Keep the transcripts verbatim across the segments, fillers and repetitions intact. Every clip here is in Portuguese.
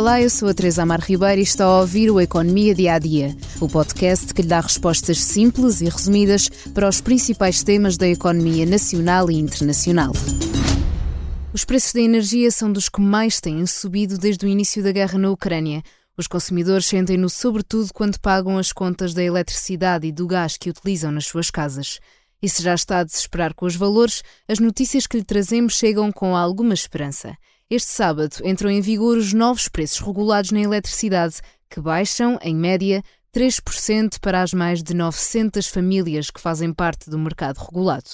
Olá, eu sou a Teresa Amar Ribeiro e está a ouvir o Economia Dia a Dia, o podcast que lhe dá respostas simples e resumidas para os principais temas da economia nacional e internacional. Os preços da energia são dos que mais têm subido desde o início da guerra na Ucrânia. Os consumidores sentem-no sobretudo quando pagam as contas da eletricidade e do gás que utilizam nas suas casas. E se já está a desesperar com os valores, as notícias que lhe trazemos chegam com alguma esperança. Este sábado entram em vigor os novos preços regulados na eletricidade, que baixam, em média, três por cento para as mais de novecentas famílias que fazem parte do mercado regulado.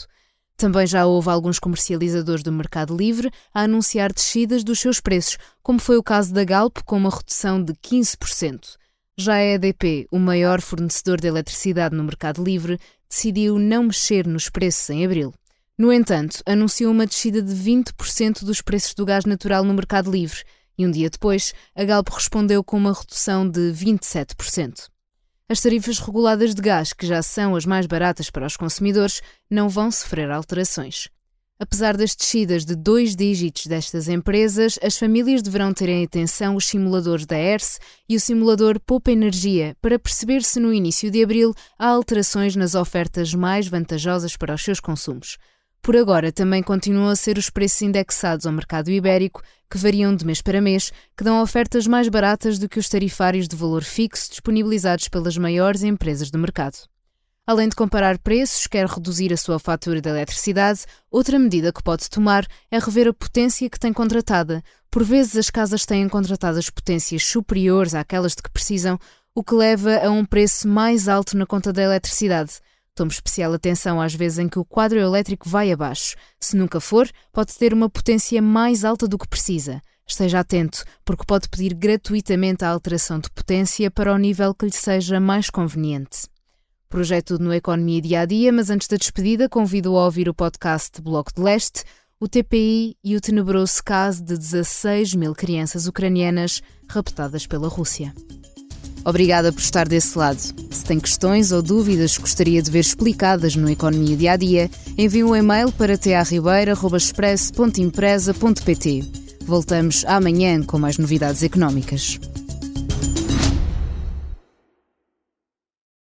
Também já houve alguns comercializadores do mercado livre a anunciar descidas dos seus preços, como foi o caso da Galp, com uma redução de quinze por cento. Já a E D P, o maior fornecedor de eletricidade no mercado livre, decidiu não mexer nos preços em abril. No entanto, anunciou uma descida de vinte por cento dos preços do gás natural no mercado livre e um dia depois, a Galp respondeu com uma redução de vinte e sete por cento. As tarifas reguladas de gás, que já são as mais baratas para os consumidores, não vão sofrer alterações. Apesar das descidas de dois dígitos destas empresas, as famílias deverão ter em atenção os simuladores da E R S E e o simulador Poupa Energia para perceber se no início de abril há alterações nas ofertas mais vantajosas para os seus consumos. Por agora, também continuam a ser os preços indexados ao mercado ibérico, que variam de mês para mês, que dão ofertas mais baratas do que os tarifários de valor fixo disponibilizados pelas maiores empresas do mercado. Além de comparar preços, quer reduzir a sua fatura de eletricidade, outra medida que pode tomar é rever a potência que tem contratada. Por vezes as casas têm contratadas potências superiores àquelas de que precisam, o que leva a um preço mais alto na conta da eletricidade. Tome especial atenção às vezes em que o quadro elétrico vai abaixo. Se nunca for, pode ter uma potência mais alta do que precisa. Esteja atento, porque pode pedir gratuitamente a alteração de potência para o nível que lhe seja mais conveniente. Por hoje é tudo no Economia Dia a Dia, mas antes da despedida convido-o a ouvir o podcast Bloco de Leste, o T P I e o tenebroso caso de dezasseis mil crianças ucranianas raptadas pela Rússia. Obrigada por estar desse lado. Se tem questões ou dúvidas que gostaria de ver explicadas no Economia Dia a Dia, envie um e-mail para t a ribeiro arroba expresso ponto empresa ponto p t. Voltamos amanhã com mais novidades económicas.